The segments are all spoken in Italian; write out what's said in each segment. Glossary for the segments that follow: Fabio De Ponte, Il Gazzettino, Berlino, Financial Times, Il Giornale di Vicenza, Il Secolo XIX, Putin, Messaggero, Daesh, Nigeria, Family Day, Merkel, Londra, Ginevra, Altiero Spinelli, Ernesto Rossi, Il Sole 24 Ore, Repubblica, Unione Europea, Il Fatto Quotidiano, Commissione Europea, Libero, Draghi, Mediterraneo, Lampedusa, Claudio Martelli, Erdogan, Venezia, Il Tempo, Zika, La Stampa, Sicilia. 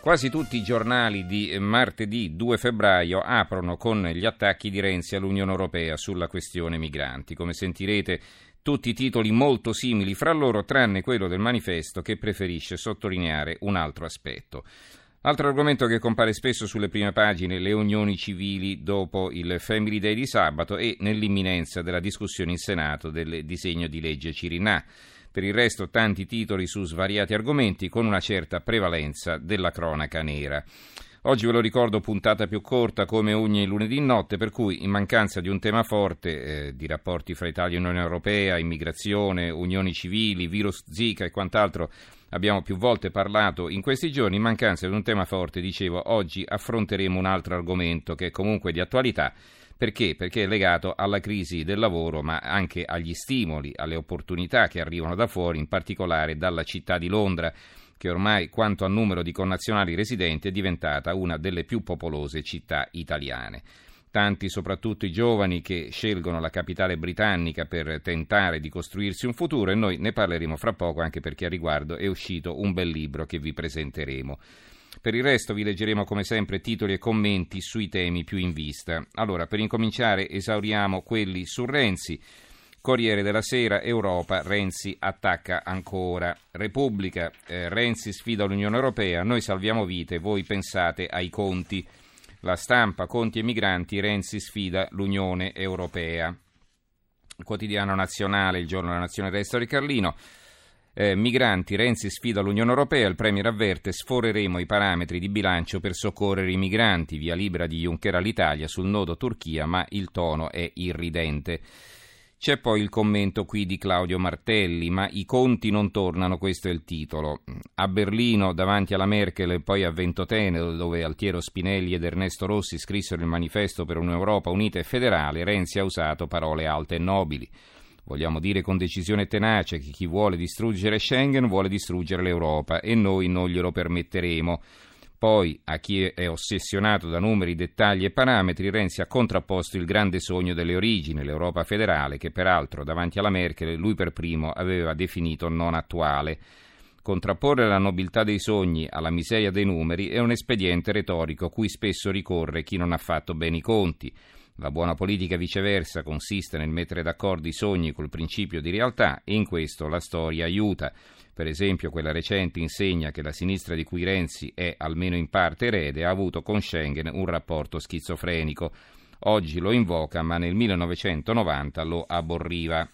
Quasi tutti i giornali di martedì 2 febbraio aprono con gli attacchi di Renzi all'Unione Europea sulla questione migranti. Come sentirete, tutti i titoli molto simili fra loro, tranne quello del Manifesto che preferisce sottolineare un altro aspetto. Altro argomento che compare spesso sulle prime pagine, le unioni civili dopo il Family Day di sabato e nell'imminenza della discussione in Senato del disegno di legge Cirinà. Per il resto tanti titoli su svariati argomenti con una certa prevalenza della cronaca nera. Oggi ve lo ricordo puntata più corta come ogni lunedì notte, per cui in mancanza di un tema forte di rapporti fra Italia e Unione Europea, immigrazione, unioni civili, virus Zika e quant'altro abbiamo più volte parlato in questi giorni, in mancanza di un tema forte, dicevo, oggi affronteremo un altro argomento che è comunque di attualità. Perché? Perché è legato alla crisi del lavoro, ma anche agli stimoli, alle opportunità che arrivano da fuori, in particolare dalla città di Londra, che ormai, quanto a numero di connazionali residenti, è diventata una delle più popolose città italiane. Tanti, soprattutto i giovani, che scelgono la capitale britannica per tentare di costruirsi un futuro, e noi ne parleremo fra poco, anche perché a riguardo è uscito un bel libro che vi presenteremo. Per il resto vi leggeremo come sempre titoli e commenti sui temi più in vista. Allora, per incominciare esauriamo quelli su Renzi. Corriere della Sera, Europa, Renzi attacca ancora. Repubblica, Renzi sfida l'Unione Europea, noi salviamo vite, voi pensate ai conti. La Stampa, conti e migranti, Renzi sfida l'Unione Europea. Quotidiano Nazionale, Il Giorno della Nazione, Ernesto Rossi, Carlino. Migranti, Renzi sfida l'Unione Europea, il Premier avverte, sforeremo i parametri di bilancio per soccorrere i migranti, via libera di Juncker all'Italia sul nodo Turchia, ma il tono è irridente. C'è poi il commento qui di Claudio Martelli, ma i conti non tornano, questo è il titolo. A Berlino, davanti alla Merkel e poi a Ventotene, dove Altiero Spinelli ed Ernesto Rossi scrissero il manifesto per un'Europa unita e federale, Renzi ha usato parole alte e nobili. Vogliamo dire con decisione tenace che chi vuole distruggere Schengen vuole distruggere l'Europa e noi non glielo permetteremo. Poi, a chi è ossessionato da numeri, dettagli e parametri, Renzi ha contrapposto il grande sogno delle origini, l'Europa federale, che peraltro davanti alla Merkel lui per primo aveva definito non attuale. Contrapporre la nobiltà dei sogni alla miseria dei numeri è un espediente retorico cui spesso ricorre chi non ha fatto bene i conti. La buona politica, viceversa, consiste nel mettere d'accordo i sogni col principio di realtà e in questo la storia aiuta. Per esempio, quella recente insegna che la sinistra di cui Renzi è almeno in parte erede ha avuto con Schengen un rapporto schizofrenico. Oggi lo invoca, ma nel 1990 lo aborriva.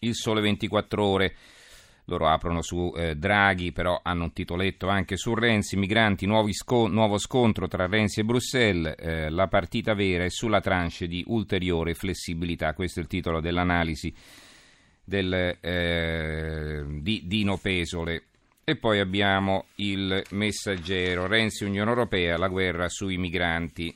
Il Sole 24 Ore. Loro aprono su Draghi, però hanno un titoletto anche su Renzi, migranti, nuovo scontro tra Renzi e Bruxelles, la partita vera è sulla tranche di ulteriore flessibilità, questo è il titolo dell'analisi di Dino Pesole. E poi abbiamo il Messaggero, Renzi Unione Europea, la guerra sui migranti.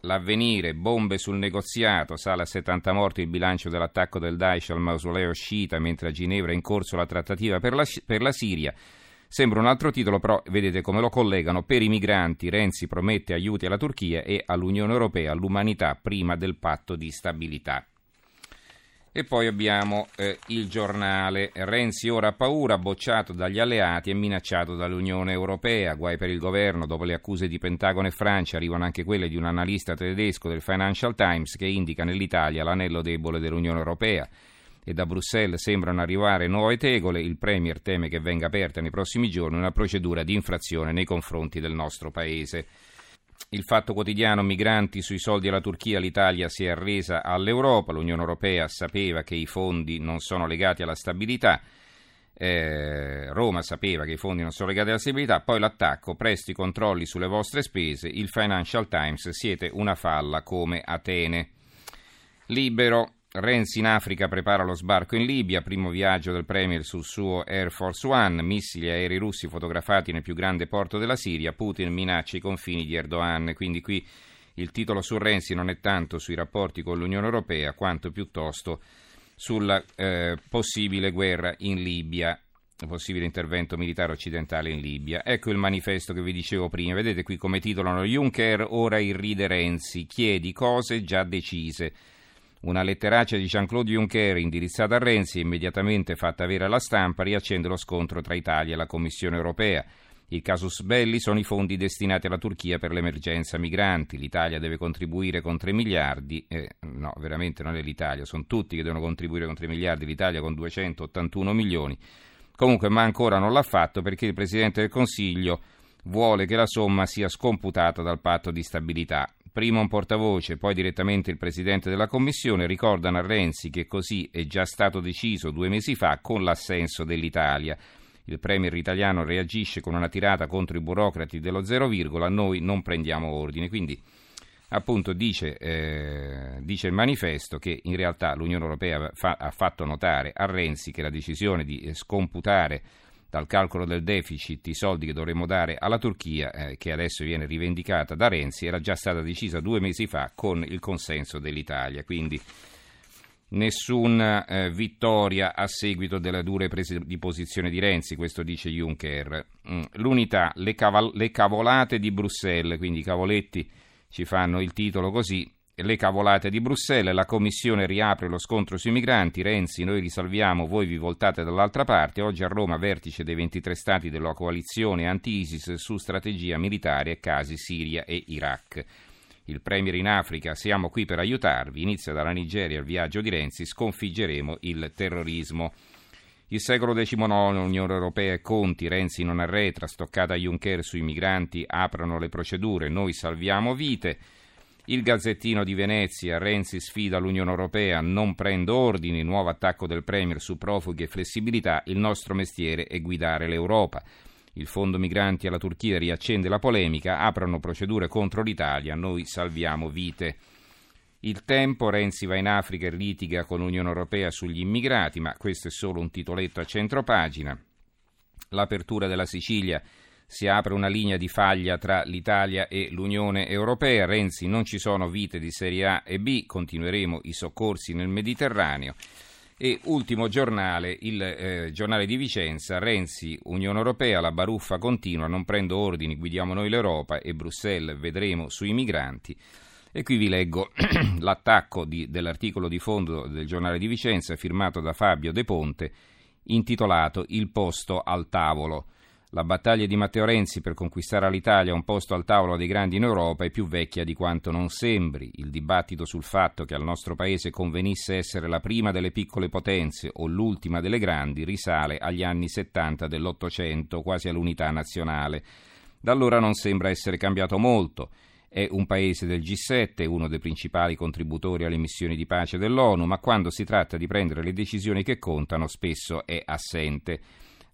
L'Avvenire, bombe sul negoziato, sale a 70 morti il bilancio dell'attacco del Daesh al mausoleo sciita, mentre a Ginevra è in corso la trattativa per la Siria. Sembra un altro titolo, però vedete come lo collegano. Per i migranti Renzi promette aiuti alla Turchia e all'Unione Europea l'umanità prima del patto di stabilità. E poi abbiamo Il Giornale, Renzi ora ha paura, bocciato dagli alleati e minacciato dall'Unione Europea, guai per il governo, dopo le accuse di Pentagono e Francia arrivano anche quelle di un analista tedesco del Financial Times che indica nell'Italia l'anello debole dell'Unione Europea e da Bruxelles sembrano arrivare nuove tegole, il Premier teme che venga aperta nei prossimi giorni una procedura di infrazione nei confronti del nostro paese. Il Fatto Quotidiano, migranti sui soldi alla Turchia, l'Italia si è arresa all'Europa, l'Unione Europea sapeva che i fondi non sono legati alla stabilità, Roma sapeva che i fondi non sono legati alla stabilità, poi l'attacco, presto i controlli sulle vostre spese, il Financial Times, siete una falla come Atene. Libero, Renzi in Africa prepara lo sbarco in Libia, primo viaggio del Premier sul suo Air Force One, missili aerei russi fotografati nel più grande porto della Siria, Putin minaccia i confini di Erdogan. Quindi qui il titolo su Renzi non è tanto sui rapporti con l'Unione Europea quanto piuttosto sulla possibile guerra in Libia, possibile intervento militare occidentale in Libia. Ecco il manifesto che vi dicevo prima, vedete qui come titolano: Juncker ora irride Renzi, chiedi cose già decise. Una letteraccia di Jean-Claude Juncker indirizzata a Renzi, immediatamente fatta vera alla stampa, riaccende lo scontro tra Italia e la Commissione Europea. Il casus belli sono i fondi destinati alla Turchia per l'emergenza migranti. L'Italia deve contribuire con 3 miliardi. No, veramente non è l'Italia, sono tutti che devono contribuire con 3 miliardi, l'Italia con 281 milioni. Comunque, ma ancora non l'ha fatto perché il Presidente del Consiglio vuole che la somma sia scomputata dal patto di stabilità. Prima un portavoce, poi direttamente il Presidente della Commissione ricordano a Renzi che così è già stato deciso 2 mesi fa con l'assenso dell'Italia. Il Premier italiano reagisce con una tirata contro i burocrati dello zero virgola, noi non prendiamo ordine. Quindi appunto dice il manifesto che in realtà l'Unione Europea ha fatto notare a Renzi che la decisione di scomputare dal calcolo del deficit i soldi che dovremmo dare alla Turchia, che adesso viene rivendicata da Renzi, era già stata decisa 2 mesi fa con il consenso dell'Italia. Quindi nessuna vittoria a seguito delle dure prese di posizione di Renzi, questo dice Juncker. L'unità, le cavolate di Bruxelles, quindi i cavoletti ci fanno il titolo così. Le cavolate di Bruxelles, la Commissione riapre lo scontro sui migranti, Renzi noi li salviamo, voi vi voltate dall'altra parte, oggi a Roma vertice dei 23 stati della coalizione anti-ISIS su strategia militare e casi Siria e Iraq. Il Premier in Africa, siamo qui per aiutarvi, inizia dalla Nigeria il viaggio di Renzi, sconfiggeremo il terrorismo. Il secolo XIX, Unione Europea e Conti, Renzi non arretra, stoccata a Juncker sui migranti, aprono le procedure, noi salviamo vite. Il Gazzettino di Venezia, Renzi sfida l'Unione Europea, non prendo ordini, nuovo attacco del Premier su profughi e flessibilità, il nostro mestiere è guidare l'Europa. Il fondo migranti alla Turchia riaccende la polemica, aprono procedure contro l'Italia, noi salviamo vite. Il Tempo, Renzi va in Africa e litiga con l'Unione Europea sugli immigrati, ma questo è solo un titoletto a centropagina. L'apertura della Sicilia, si apre una linea di faglia tra l'Italia e l'Unione Europea. Renzi, non ci sono vite di serie A e B, continueremo i soccorsi nel Mediterraneo. E ultimo giornale, il Giornale di Vicenza, Renzi, Unione Europea, la baruffa continua, non prendo ordini, guidiamo noi l'Europa e Bruxelles vedremo sui migranti. E qui vi leggo l'attacco dell'articolo di fondo del Giornale di Vicenza firmato da Fabio De Ponte, intitolato Il posto al tavolo. La battaglia di Matteo Renzi per conquistare all'Italia un posto al tavolo dei grandi in Europa è più vecchia di quanto non sembri. Il dibattito sul fatto che al nostro paese convenisse essere la prima delle piccole potenze o l'ultima delle grandi risale agli anni 70 dell'Ottocento, quasi all'unità nazionale. Da allora non sembra essere cambiato molto. È un paese del G7, uno dei principali contributori alle missioni di pace dell'ONU, ma quando si tratta di prendere le decisioni che contano spesso è assente.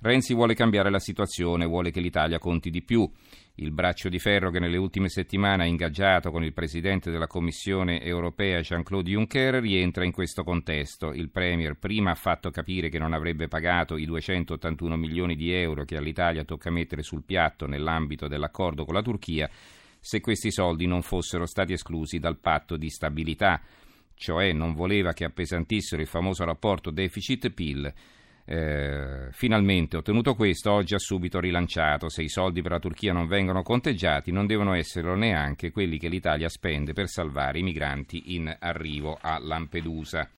Renzi vuole cambiare la situazione, vuole che l'Italia conti di più. Il braccio di ferro che nelle ultime settimane ha ingaggiato con il Presidente della Commissione Europea Jean-Claude Juncker rientra in questo contesto. Il Premier prima ha fatto capire che non avrebbe pagato i 281 milioni di euro che all'Italia tocca mettere sul piatto nell'ambito dell'accordo con la Turchia se questi soldi non fossero stati esclusi dal patto di stabilità, cioè non voleva che appesantissero il famoso rapporto deficit-PIL. Finalmente ottenuto questo, oggi ha subito rilanciato: se i soldi per la Turchia non vengono conteggiati non devono esserlo neanche quelli che l'Italia spende per salvare i migranti in arrivo a Lampedusa.